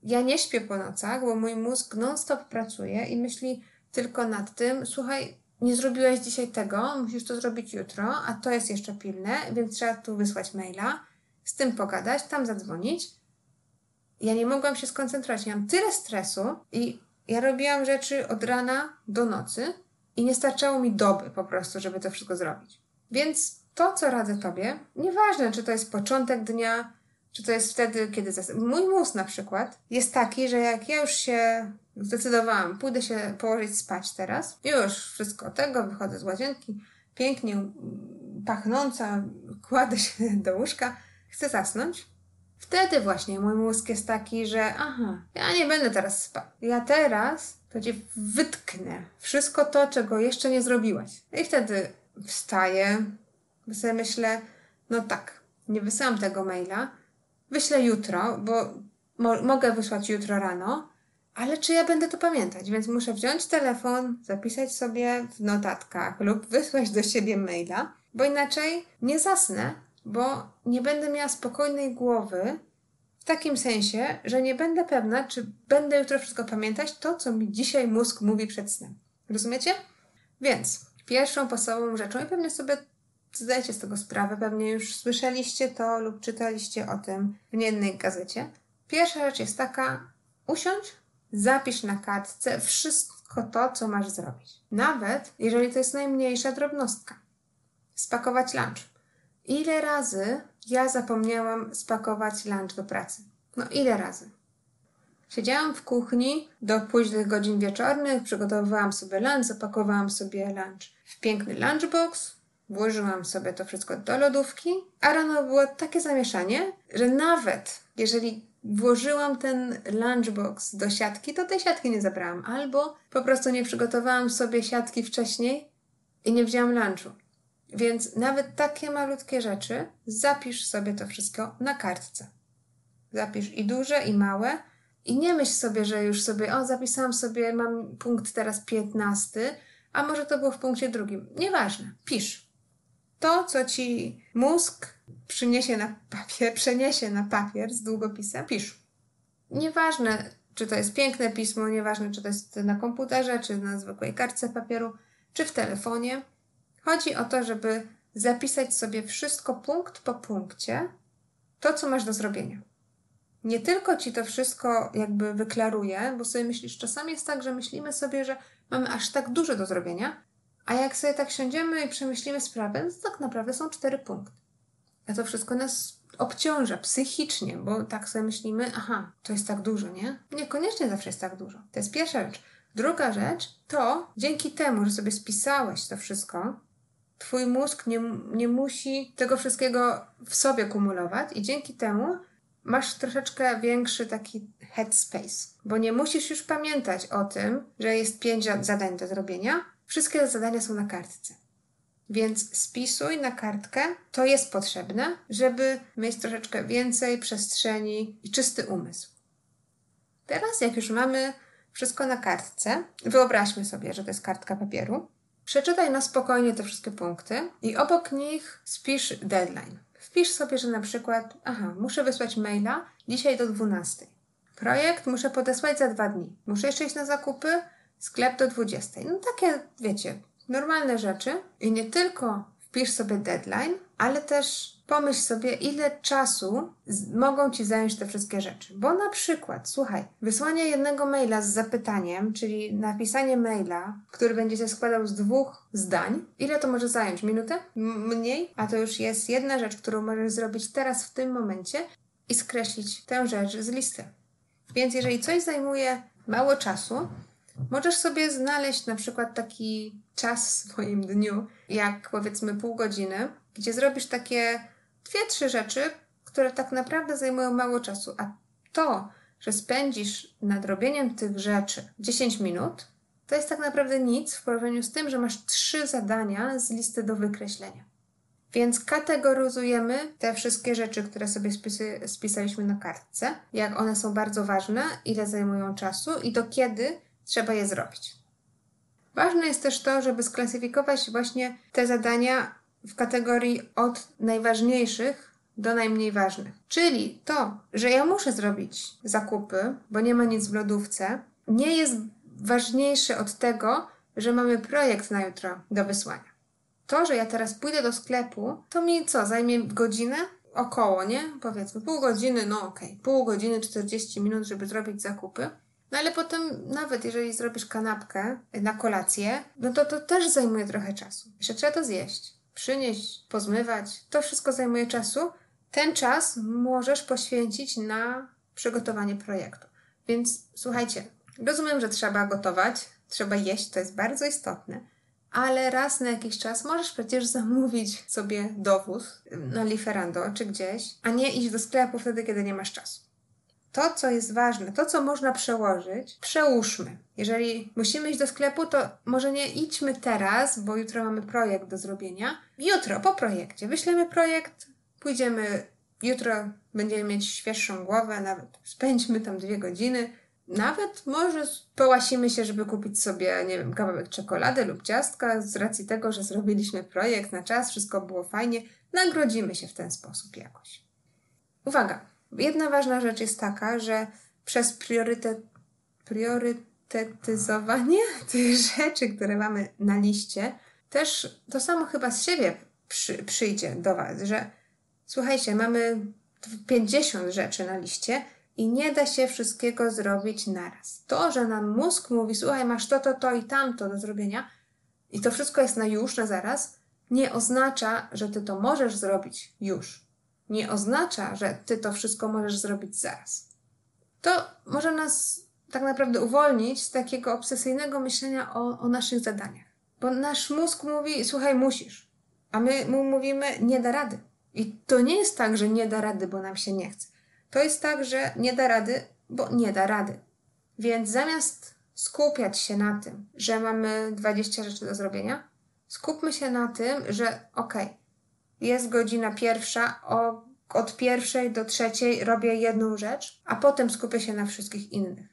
ja nie śpię po nocach, bo mój mózg non-stop pracuje i myśli tylko nad tym, słuchaj, nie zrobiłeś dzisiaj tego, musisz to zrobić jutro, a to jest jeszcze pilne, więc trzeba tu wysłać maila, z tym pogadać, tam zadzwonić. ja nie mogłam się skoncentrować, miałam tyle stresu i ja robiłam rzeczy od rana do nocy i nie starczało mi doby po prostu, żeby to wszystko zrobić. Więc to, co radzę Tobie, nieważne, czy to jest początek dnia, czy to jest wtedy, kiedy... Zas... Mój mózg na przykład jest taki, że jak ja już się zdecydowałam, pójdę się położyć spać teraz, już wszystko tego, wychodzę z łazienki, pięknie pachnąca, kładę się do łóżka, chcę zasnąć. Wtedy właśnie mój mózg jest taki, że aha, ja nie będę teraz spał. Ja teraz to Ci wytknę wszystko to, czego jeszcze nie zrobiłaś. I wtedy wstaję, sobie myślę, no tak, nie wysyłam tego maila, wyślę jutro, bo mo- mogę wysłać jutro rano, ale czy ja będę to pamiętać? Więc muszę wziąć telefon, zapisać sobie w notatkach lub wysłać do siebie maila, bo inaczej nie zasnę, bo nie będę miała spokojnej głowy w takim sensie, że nie będę pewna, czy będę jutro wszystko pamiętać to, co mi dzisiaj mózg mówi przed snem. Rozumiecie? Więc pierwszą podstawową rzeczą, i pewnie sobie zdajecie z tego sprawę, pewnie już słyszeliście to lub czytaliście o tym w niejednej gazecie. Pierwsza rzecz jest taka, usiądź, zapisz na kartce wszystko to, co masz zrobić. Nawet jeżeli to jest najmniejsza drobnostka. Spakować lunch. Ile razy ja zapomniałam spakować lunch do pracy? No ile razy? Siedziałam w kuchni do późnych godzin wieczornych, przygotowywałam sobie lunch, zapakowałam sobie lunch w piękny lunchbox, włożyłam sobie to wszystko do lodówki, a rano było takie zamieszanie, że nawet jeżeli włożyłam ten lunchbox do siatki, to tej siatki nie zabrałam, albo po prostu nie przygotowałam sobie siatki wcześniej i nie wzięłam lunchu. Więc nawet takie malutkie rzeczy, zapisz sobie to wszystko na kartce. Zapisz i duże, i małe. I nie myśl sobie, że już sobie, o, zapisałam sobie, mam punkt teraz piętnasty, a może to było w punkcie drugim. Nieważne, pisz. To, co Ci mózg przyniesie na papier, przeniesie na papier z długopisem, pisz. Nieważne, czy to jest piękne pismo, nieważne, czy to jest na komputerze, czy na zwykłej kartce papieru, czy w telefonie. Chodzi o to, żeby zapisać sobie wszystko punkt po punkcie, to, co masz do zrobienia. Nie tylko Ci to wszystko jakby wyklaruje, bo sobie myślisz, czasami jest tak, że myślimy sobie, że mamy aż tak dużo do zrobienia, a jak sobie tak siądziemy i przemyślimy sprawę, to tak naprawdę są cztery punkty. A to wszystko nas obciąża psychicznie, bo tak sobie myślimy, aha, to jest tak dużo, nie? Niekoniecznie zawsze jest tak dużo. To jest pierwsza rzecz. Druga rzecz to dzięki temu, że sobie spisałeś to wszystko, Twój mózg nie, nie musi tego wszystkiego w sobie kumulować i dzięki temu masz troszeczkę większy taki headspace, bo nie musisz już pamiętać o tym, że jest pięć zadań do zrobienia. Wszystkie zadania są na kartce. Więc spisuj na kartkę, to jest potrzebne, żeby mieć troszeczkę więcej przestrzeni i czysty umysł. Teraz jak już mamy wszystko na kartce, wyobraźmy sobie, że to jest kartka papieru, przeczytaj na spokojnie te wszystkie punkty i obok nich spisz deadline. Wpisz sobie, że na przykład, aha, muszę wysłać maila dzisiaj do dwunastej. Projekt muszę podesłać za dwa dni. Muszę jeszcze iść na zakupy, sklep do dwudziestej. No takie, wiecie, normalne rzeczy. I nie tylko wpisz sobie deadline, ale też pomyśl sobie, ile czasu mogą Ci zająć te wszystkie rzeczy. Bo na przykład, słuchaj, wysłanie jednego maila z zapytaniem, czyli napisanie maila, który będzie się składał z dwóch zdań, ile to może zająć? Minutę? Mniej? A to już jest jedna rzecz, którą możesz zrobić teraz w tym momencie i skreślić tę rzecz z listy. Więc jeżeli coś zajmuje mało czasu, możesz sobie znaleźć na przykład taki czas w swoim dniu, jak powiedzmy pół godziny, gdzie zrobisz takie dwie, trzy rzeczy, które tak naprawdę zajmują mało czasu. A to, że spędzisz nad robieniem tych rzeczy dziesięć minut, to jest tak naprawdę nic w porównaniu z tym, że masz trzy zadania z listy do wykreślenia. Więc kategoryzujemy te wszystkie rzeczy, które sobie spisy, spisaliśmy na kartce, jak one są bardzo ważne, ile zajmują czasu i do kiedy trzeba je zrobić. Ważne jest też to, żeby sklasyfikować właśnie te zadania w kategorii od najważniejszych do najmniej ważnych. Czyli to, że ja muszę zrobić zakupy, bo nie ma nic w lodówce, nie jest ważniejsze od tego, że mamy projekt na jutro do wysłania. To, że ja teraz pójdę do sklepu, to mi co, zajmie godzinę? około, nie? Powiedzmy pół godziny, no okej, okay, pół godziny, czterdzieści minut, żeby zrobić zakupy. No ale potem nawet jeżeli zrobisz kanapkę na kolację, no to to też zajmuje trochę czasu. Jeszcze trzeba to zjeść, przynieść, pozmywać, to wszystko zajmuje czasu. Ten czas możesz poświęcić na przygotowanie projektu. Więc słuchajcie, rozumiem, że trzeba gotować, trzeba jeść, to jest bardzo istotne, ale raz na jakiś czas możesz przecież zamówić sobie dowóz na Lieferando czy gdzieś, a nie iść do sklepu wtedy, kiedy nie masz czasu. To, co jest ważne, to, co można przełożyć, przełóżmy. Jeżeli musimy iść do sklepu, to może nie idźmy teraz, bo jutro mamy projekt do zrobienia. Jutro po projekcie wyślemy projekt, pójdziemy, jutro będziemy mieć świeższą głowę, nawet spędźmy tam dwie godziny. Nawet może połasimy się, żeby kupić sobie, nie wiem, kawałek czekolady lub ciastka z racji tego, że zrobiliśmy projekt na czas, wszystko było fajnie. Nagrodzimy się w ten sposób jakoś. Uwaga! Jedna ważna rzecz jest taka, że przez priorytet, priorytetyzowanie tych rzeczy, które mamy na liście, też to samo chyba z siebie przy, przyjdzie do Was, że słuchajcie, mamy pięćdziesiąt rzeczy na liście i nie da się wszystkiego zrobić naraz. To, że nam mózg mówi, słuchaj, masz to, to, to i tamto do zrobienia i to wszystko jest na już, na zaraz, nie oznacza, że Ty to możesz zrobić już. Nie oznacza, że Ty to wszystko możesz zrobić zaraz. To może nas tak naprawdę uwolnić z takiego obsesyjnego myślenia o, o naszych zadaniach. Bo nasz mózg mówi, słuchaj, musisz. A my mu mówimy, nie da rady. I to nie jest tak, że nie da rady, bo nam się nie chce. To jest tak, że nie da rady, bo nie da rady. Więc zamiast skupiać się na tym, że mamy dwadzieścia rzeczy do zrobienia, skupmy się na tym, że okej, okay, jest godzina pierwsza, o, od pierwszej do trzeciej robię jedną rzecz, a potem skupię się na wszystkich innych.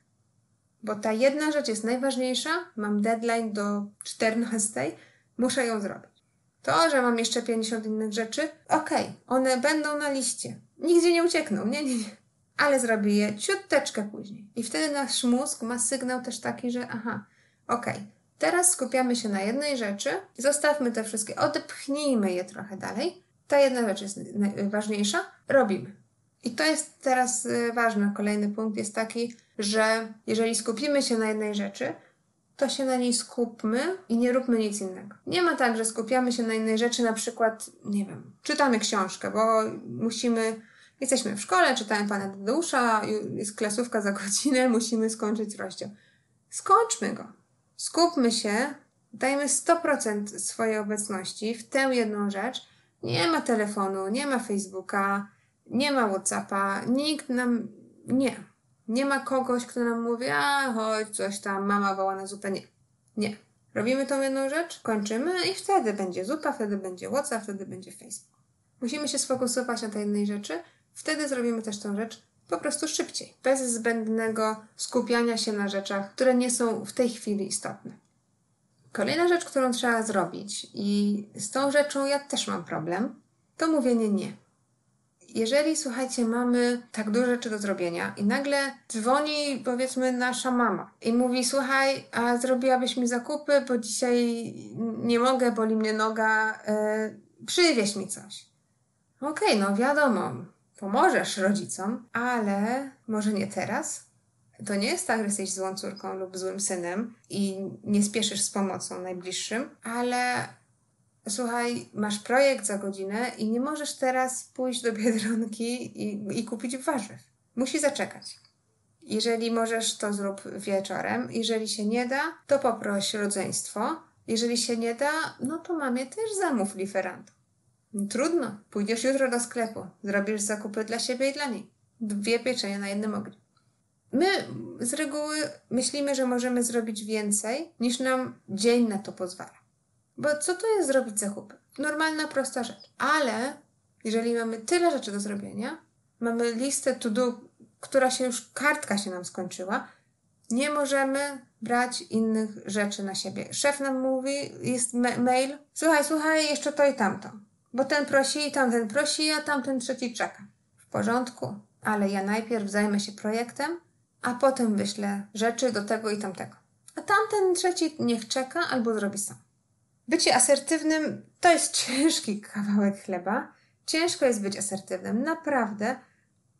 Bo ta jedna rzecz jest najważniejsza, mam deadline do czternastej, muszę ją zrobić. To, że mam jeszcze pięćdziesiąt innych rzeczy, okej, okay, one będą na liście. Nigdzie nie uciekną, nie, nie, nie. Ale zrobię je ciuteczkę później. I wtedy nasz mózg ma sygnał też taki, że aha, okej, okay, teraz skupiamy się na jednej rzeczy, zostawmy te wszystkie, odepchnijmy je trochę dalej. Ta jedna rzecz jest najważniejsza, robimy. I to jest teraz ważne. Kolejny punkt jest taki, że jeżeli skupimy się na jednej rzeczy, to się na niej skupmy i nie róbmy nic innego. Nie ma tak, że skupiamy się na innej rzeczy, na przykład, nie wiem, czytamy książkę, bo musimy, jesteśmy w szkole, czytamy Pana Tadeusza, jest klasówka za godzinę, musimy skończyć rozdział. Skończmy go. Skupmy się, dajmy sto procent swojej obecności w tę jedną rzecz. Nie ma telefonu, nie ma Facebooka, nie ma Whatsappa, nikt nam... Nie. Nie ma kogoś, kto nam mówi, a chodź, coś tam, mama woła na zupę. Nie. Nie. Robimy tą jedną rzecz, kończymy i wtedy będzie zupa, wtedy będzie Whatsapp, wtedy będzie Facebook. Musimy się sfokusować na tej jednej rzeczy, wtedy zrobimy też tą rzecz po prostu szybciej, bez zbędnego skupiania się na rzeczach, które nie są w tej chwili istotne. Kolejna rzecz, którą trzeba zrobić i z tą rzeczą ja też mam problem, to mówienie nie. Jeżeli, słuchajcie, mamy tak duże rzeczy do zrobienia i nagle dzwoni, powiedzmy, nasza mama i mówi, słuchaj, a zrobiłabyś mi zakupy, bo dzisiaj nie mogę, boli mnie noga, yy, przywieź mi coś. Okej, okay, no wiadomo, pomożesz rodzicom, ale może nie teraz. To nie jest tak, że jesteś złą córką lub złym synem i nie spieszysz z pomocą najbliższym, ale... Słuchaj, masz projekt za godzinę i nie możesz teraz pójść do Biedronki i, i kupić warzyw. Musi zaczekać. Jeżeli możesz, to zrób wieczorem. Jeżeli się nie da, to poproś rodzeństwo. Jeżeli się nie da, no to mamie też zamów Lieferando. Trudno. Pójdziesz jutro do sklepu. Zrobisz zakupy dla siebie i dla niej. Dwie pieczenie na jednym ogniu. My z reguły myślimy, że możemy zrobić więcej, niż nam dzień na to pozwala. Bo co to jest zrobić zakupy? Normalna, prosta rzecz. Ale jeżeli mamy tyle rzeczy do zrobienia, mamy listę to do, która się już, kartka się nam skończyła, nie możemy brać innych rzeczy na siebie. Szef nam mówi, jest ma- mail, słuchaj, słuchaj, jeszcze to i tamto. Bo ten prosi, tamten prosi, a tamten trzeci czeka. W porządku, ale ja najpierw zajmę się projektem, a potem wyślę rzeczy do tego i tamtego. A tamten trzeci niech czeka albo zrobi sam. Bycie asertywnym to jest ciężki kawałek chleba. Ciężko jest być asertywnym, naprawdę,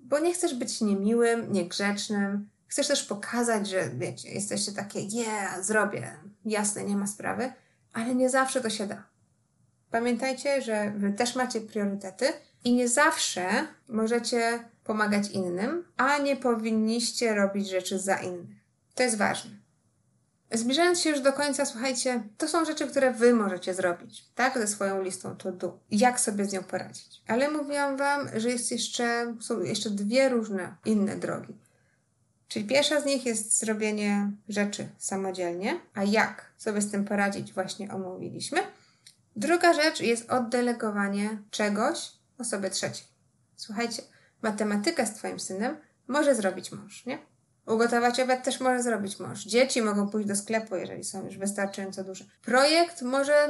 bo nie chcesz być niemiłym, niegrzecznym. Chcesz też pokazać, że wiecie, jesteście takie, yeah, zrobię, jasne, nie ma sprawy, ale nie zawsze to się da. Pamiętajcie, że wy też macie priorytety i nie zawsze możecie pomagać innym, a nie powinniście robić rzeczy za innych. To jest ważne. Zbliżając się już do końca, słuchajcie, to są rzeczy, które wy możecie zrobić, tak, ze swoją listą to do. Jak sobie z nią poradzić? Ale mówiłam wam, że jest jeszcze, są jeszcze dwie różne inne drogi. Czyli pierwsza z nich jest zrobienie rzeczy samodzielnie, a jak sobie z tym poradzić właśnie omówiliśmy. Druga rzecz jest oddelegowanie czegoś osobie trzeciej. Słuchajcie, matematykę z twoim synem może zrobić mąż, nie? Ugotować obiad też może zrobić mąż. Dzieci mogą pójść do sklepu, jeżeli są już wystarczająco duże. Projekt może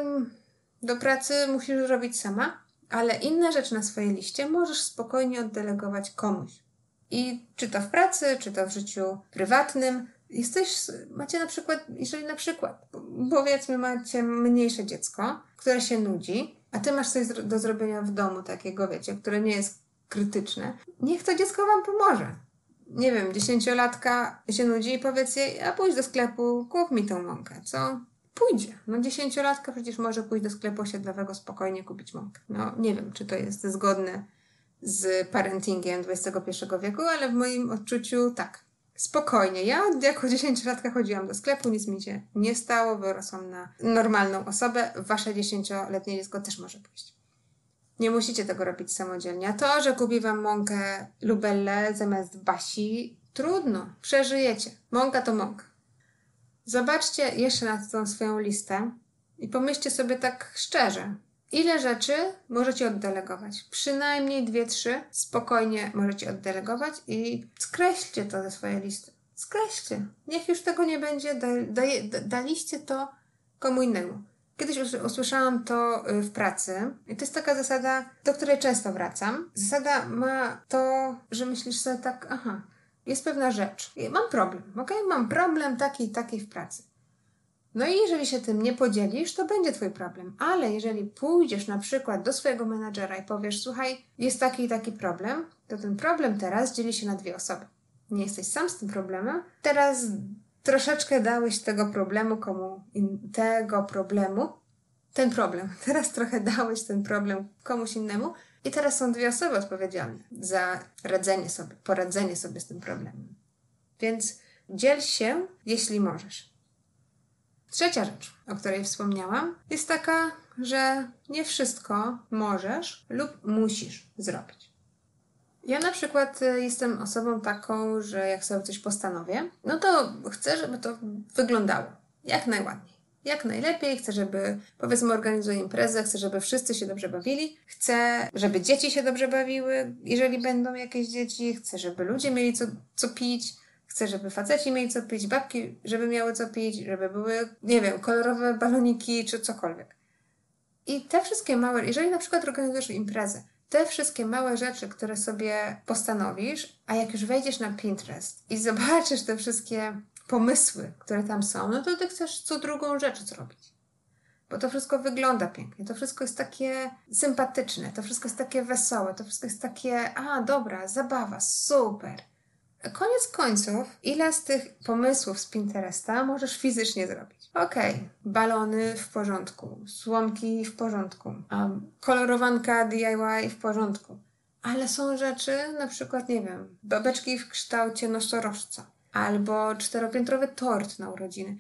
do pracy musisz robić sama, ale inne rzeczy na swojej liście możesz spokojnie oddelegować komuś. I czy to w pracy, czy to w życiu prywatnym, jesteś, macie na przykład, jeżeli na przykład, powiedzmy, macie mniejsze dziecko, które się nudzi, a ty masz coś do zrobienia w domu takiego, wiecie, które nie jest krytyczne, niech to dziecko wam pomoże. Nie wiem, dziesięciolatka się nudzi i powiedz jej, a pójdź do sklepu, kup mi tą mąkę, co? Pójdzie. No dziesięciolatka przecież może pójść do sklepu osiedlowego spokojnie kupić mąkę. No nie wiem, czy to jest zgodne z parentingiem dwudziestego pierwszego wieku, ale w moim odczuciu tak. Spokojnie. Ja jako dziesięciolatka chodziłam do sklepu, nic mi się nie stało, wyrosłam na normalną osobę. Wasze dziesięcioletnie dziecko też może pójść. Nie musicie tego robić samodzielnie. A to, że kupi wam mąkę Lubellę zamiast Basi, trudno. Przeżyjecie. Mąka to mąka. Zobaczcie jeszcze na tą swoją listę i pomyślcie sobie tak szczerze. Ile rzeczy możecie oddelegować? Przynajmniej dwie, trzy spokojnie możecie oddelegować i skreślcie to ze swojej listy. Skreślcie. Niech już tego nie będzie. Da, da, da, daliście to komu innemu. Kiedyś usłyszałam to w pracy i to jest taka zasada, do której często wracam. Zasada ma to, że myślisz sobie tak, aha, jest pewna rzecz. Mam problem, okej? Mam problem taki i taki w pracy. No i jeżeli się tym nie podzielisz, to będzie twój problem. Ale jeżeli pójdziesz na przykład do swojego menadżera i powiesz, słuchaj, jest taki i taki problem, to ten problem teraz dzieli się na dwie osoby. Nie jesteś sam z tym problemem. Teraz troszeczkę dałeś tego problemu komu in- tego problemu, ten problem. Teraz trochę dałeś ten problem komuś innemu i teraz są dwie osoby odpowiedzialne za radzenie sobie, poradzenie sobie z tym problemem. Więc dziel się, jeśli możesz. Trzecia rzecz, o której wspomniałam, jest taka, że nie wszystko możesz lub musisz zrobić. Ja na przykład jestem osobą taką, że jak sobie coś postanowię, no to chcę, żeby to wyglądało jak najładniej, jak najlepiej. Chcę, żeby, powiedzmy, organizuję imprezę, chcę, żeby wszyscy się dobrze bawili, chcę, żeby dzieci się dobrze bawiły, jeżeli będą jakieś dzieci, chcę, żeby ludzie mieli co, co pić, chcę, żeby faceci mieli co pić, babki, żeby miały co pić, żeby były, nie wiem, kolorowe baloniki czy cokolwiek. I te wszystkie małe, jeżeli na przykład organizujesz imprezę, te wszystkie małe rzeczy, które sobie postanowisz, a jak już wejdziesz na Pinterest i zobaczysz te wszystkie pomysły, które tam są, no to ty chcesz co drugą rzecz zrobić. Bo to wszystko wygląda pięknie, to wszystko jest takie sympatyczne, to wszystko jest takie wesołe, to wszystko jest takie, a dobra, zabawa, super. Koniec końców, ile z tych pomysłów z Pinteresta możesz fizycznie zrobić? Okej, okay, balony w porządku, słomki w porządku, um, kolorowanka D I Y w porządku, ale są rzeczy, na przykład, nie wiem, babeczki w kształcie nosorożca albo czteropiętrowy tort na urodziny.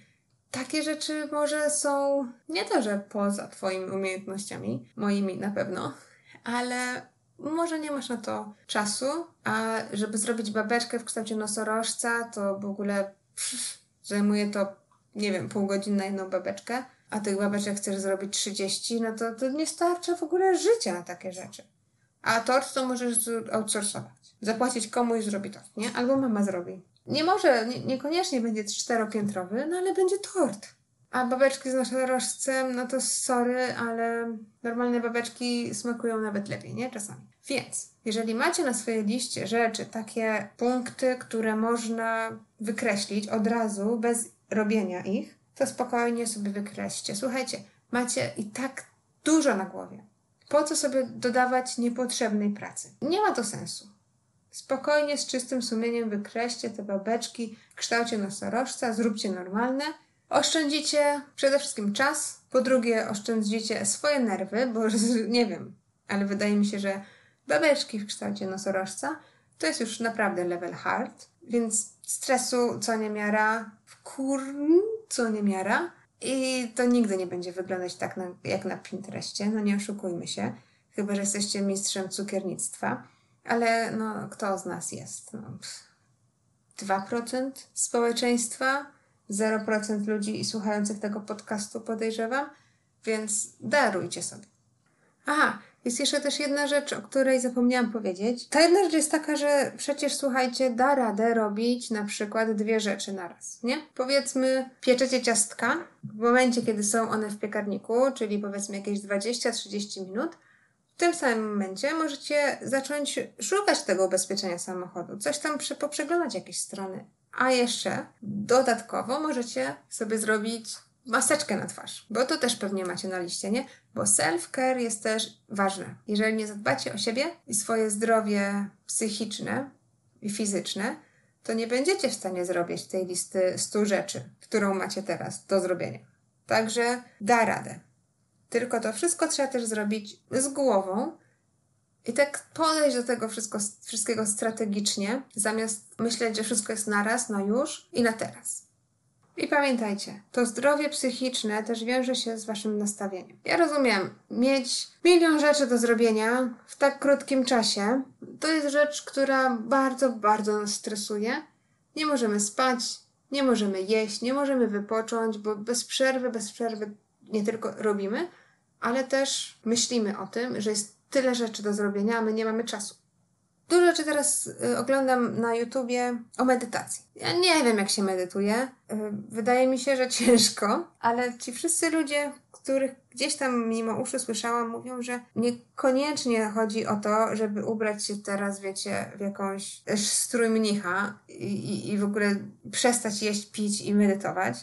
Takie rzeczy może są nie to, że poza twoimi umiejętnościami, moimi na pewno, ale może nie masz na to czasu, a żeby zrobić babeczkę w kształcie nosorożca, to w ogóle pff, zajmuje to, nie wiem, pół godziny na jedną babeczkę, a tych babeczek chcesz zrobić trzydzieści, no to, to nie starcza w ogóle życia na takie rzeczy. A tort to możesz outsourcować. Zapłacić komuś, zrobi tort, nie? Albo mama zrobi. Nie może, nie, niekoniecznie będzie czteropiętrowy, no ale będzie tort. A babeczki z nosorożcem, no to sorry, ale normalne babeczki smakują nawet lepiej, nie? Czasami. Więc, jeżeli macie na swojej liście rzeczy, takie punkty, które można wykreślić od razu, bez robienia ich, to spokojnie sobie wykreślcie. Słuchajcie, macie i tak dużo na głowie. Po co sobie dodawać niepotrzebnej pracy? Nie ma to sensu. Spokojnie, z czystym sumieniem wykreście te babeczki w kształcie nosorożca, zróbcie normalne. Oszczędzicie przede wszystkim czas, po drugie oszczędzicie swoje nerwy, bo nie wiem, ale wydaje mi się, że babeczki w kształcie nosorożca to jest już naprawdę level hard, więc stresu co niemiara, wkur co niemiara i to nigdy nie będzie wyglądać tak na, jak na Pinterestie, no nie oszukujmy się, chyba że jesteście mistrzem cukiernictwa, ale no kto z nas jest? No, dwa procent społeczeństwa? zero procent ludzi słuchających tego podcastu, podejrzewam, więc darujcie sobie. Aha, jest jeszcze też jedna rzecz, o której zapomniałam powiedzieć. Ta jedna rzecz jest taka, że przecież, słuchajcie, da radę robić na przykład dwie rzeczy naraz, nie? Powiedzmy, pieczecie ciastka w momencie, kiedy są one w piekarniku, czyli powiedzmy jakieś dwadzieścia do trzydziestu minut. W tym samym momencie możecie zacząć szukać tego ubezpieczenia samochodu, coś tam poprzeglądać jakieś strony. A jeszcze dodatkowo możecie sobie zrobić maseczkę na twarz, bo to też pewnie macie na liście, nie? Bo self-care jest też ważne. Jeżeli nie zadbacie o siebie i swoje zdrowie psychiczne i fizyczne, to nie będziecie w stanie zrobić tej listy stu rzeczy, którą macie teraz do zrobienia. Także da radę. Tylko to wszystko trzeba też zrobić z głową, i tak podejść do tego wszystko, wszystkiego strategicznie, zamiast myśleć, że wszystko jest naraz, no już i na teraz. I pamiętajcie, to zdrowie psychiczne też wiąże się z waszym nastawieniem. Ja rozumiem, mieć milion rzeczy do zrobienia w tak krótkim czasie, to jest rzecz, która bardzo, bardzo nas stresuje. Nie możemy spać, nie możemy jeść, nie możemy wypocząć, bo bez przerwy, bez przerwy nie tylko robimy, ale też myślimy o tym, że jest tyle rzeczy do zrobienia, a my nie mamy czasu. Dużo rzeczy teraz y, oglądam na YouTubie o medytacji. Ja nie wiem, jak się medytuje. Y, wydaje mi się, że ciężko, ale ci wszyscy ludzie, których gdzieś tam mimo uszu słyszałam, mówią, że niekoniecznie chodzi o to, żeby ubrać się teraz, wiecie, w jakąś strój mnicha i, i, i w ogóle przestać jeść, pić i medytować.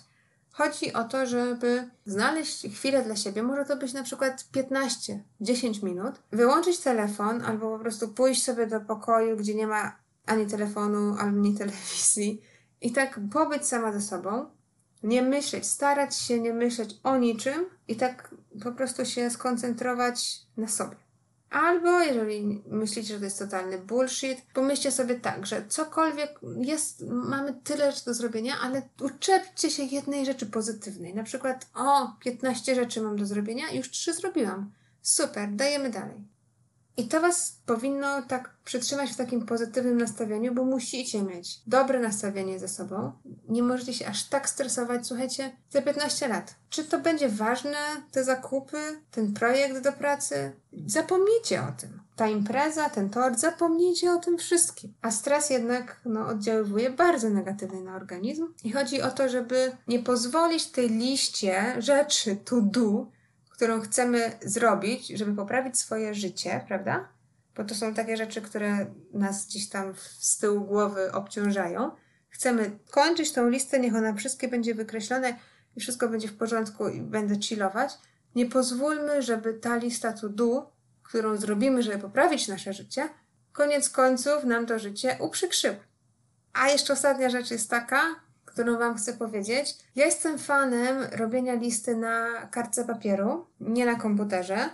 Chodzi o to, żeby znaleźć chwilę dla siebie, może to być na przykład piętnaście do dziesięciu minut, wyłączyć telefon albo po prostu pójść sobie do pokoju, gdzie nie ma ani telefonu, ani telewizji i tak pobyć sama ze sobą, nie myśleć, starać się nie myśleć o niczym i tak po prostu się skoncentrować na sobie. Albo jeżeli myślicie, że to jest totalny bullshit, pomyślcie sobie tak, że cokolwiek jest, mamy tyle rzeczy do zrobienia, ale uczepcie się jednej rzeczy pozytywnej. Na przykład, o, piętnaście rzeczy mam do zrobienia, już trzy zrobiłam. Super, dajemy dalej. I to was powinno tak przytrzymać w takim pozytywnym nastawieniu, bo musicie mieć dobre nastawienie ze sobą. Nie możecie się aż tak stresować, słuchajcie, za piętnaście lat. Czy to będzie ważne, te zakupy, ten projekt do pracy? Zapomnijcie o tym. Ta impreza, ten tort, zapomnijcie o tym wszystkim. A stres jednak no, oddziaływuje bardzo negatywnie na organizm. I chodzi o to, żeby nie pozwolić tej liście rzeczy to do, którą chcemy zrobić, żeby poprawić swoje życie, prawda? Bo to są takie rzeczy, które nas gdzieś tam z tyłu głowy obciążają. Chcemy kończyć tą listę, niech ona wszystkie będzie wykreślone i wszystko będzie w porządku i będę chillować. Nie pozwólmy, żeby ta lista to do, którą zrobimy, żeby poprawić nasze życie, koniec końców nam to życie uprzykrzyło. A jeszcze ostatnia rzecz jest taka, którą wam chcę powiedzieć. Ja jestem fanem robienia listy na kartce papieru, nie na komputerze,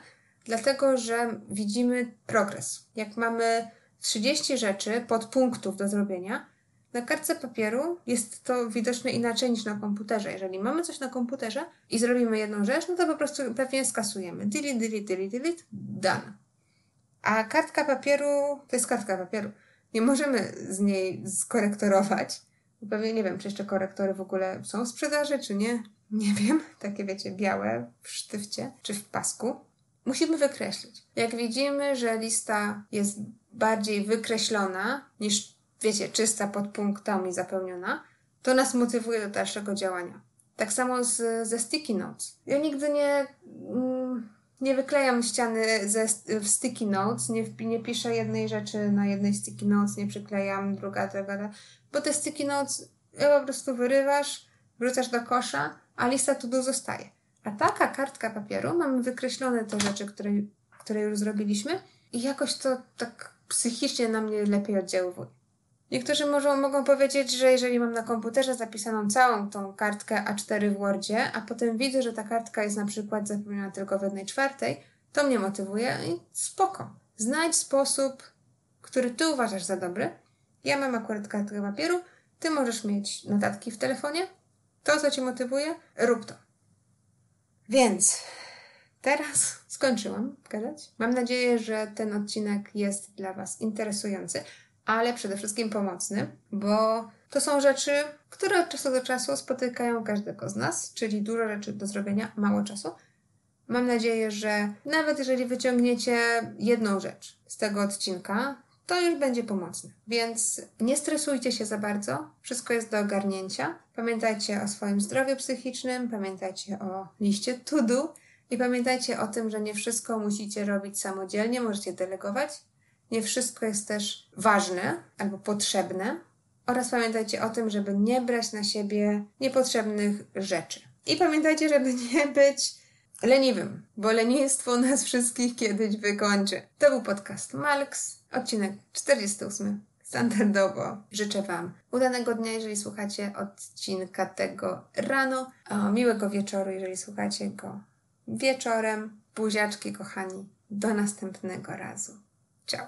dlatego, że widzimy progres. Jak mamy trzydzieści rzeczy, podpunktów do zrobienia, na kartce papieru jest to widoczne inaczej niż na komputerze. Jeżeli mamy coś na komputerze i zrobimy jedną rzecz, no to po prostu pewnie skasujemy. Delete, delete, delete, delete, done. A kartka papieru, to jest kartka papieru. Nie możemy z niej skorektorować. Pewnie nie wiem, czy jeszcze korektory w ogóle są w sprzedaży, czy nie. Nie wiem. Takie, wiecie, białe w sztywcie, czy w pasku. Musimy wykreślić. Jak widzimy, że lista jest bardziej wykreślona niż, wiecie, czysta pod punktami zapełniona, to nas motywuje do dalszego działania. Tak samo z, ze sticky notes. Ja nigdy nie, mm, nie wyklejam ściany ze, w sticky notes, nie, nie piszę jednej rzeczy na jednej sticky notes, nie przyklejam druga, druga, bo te sticky notes po prostu wyrywasz, wrzucasz do kosza, a lista to do zostaje. A taka kartka papieru mamy wykreślone te rzeczy, które które już zrobiliśmy i jakoś to tak psychicznie na mnie lepiej oddziaływuje. Niektórzy może, mogą powiedzieć, że jeżeli mam na komputerze zapisaną całą tą kartkę A cztery w Wordzie, a potem widzę, że ta kartka jest na przykład zapełniona tylko w jednej czwartej, to mnie motywuje i spoko. Znajdź sposób, który ty uważasz za dobry. Ja mam akurat kartkę papieru, ty możesz mieć notatki w telefonie. To, co cię motywuje, rób to. Więc teraz skończyłam gadać. Mam nadzieję, że ten odcinek jest dla was interesujący, ale przede wszystkim pomocny, bo to są rzeczy, które od czasu do czasu spotykają każdego z nas, czyli dużo rzeczy do zrobienia, mało czasu. Mam nadzieję, że nawet jeżeli wyciągniecie jedną rzecz z tego odcinka, to już będzie pomocne. Więc nie stresujcie się za bardzo. Wszystko jest do ogarnięcia. Pamiętajcie o swoim zdrowiu psychicznym, pamiętajcie o liście to do i pamiętajcie o tym, że nie wszystko musicie robić samodzielnie, możecie delegować. Nie wszystko jest też ważne albo potrzebne. Oraz pamiętajcie o tym, żeby nie brać na siebie niepotrzebnych rzeczy. I pamiętajcie, żeby nie być leniwym, bo lenistwo nas wszystkich kiedyś wykończy. To był podcast Malks, odcinek czterdziesty ósmy. Standardowo życzę wam udanego dnia, jeżeli słuchacie odcinka tego rano. O, miłego wieczoru, jeżeli słuchacie go wieczorem. Buziaczki, kochani. Do następnego razu. Ciao.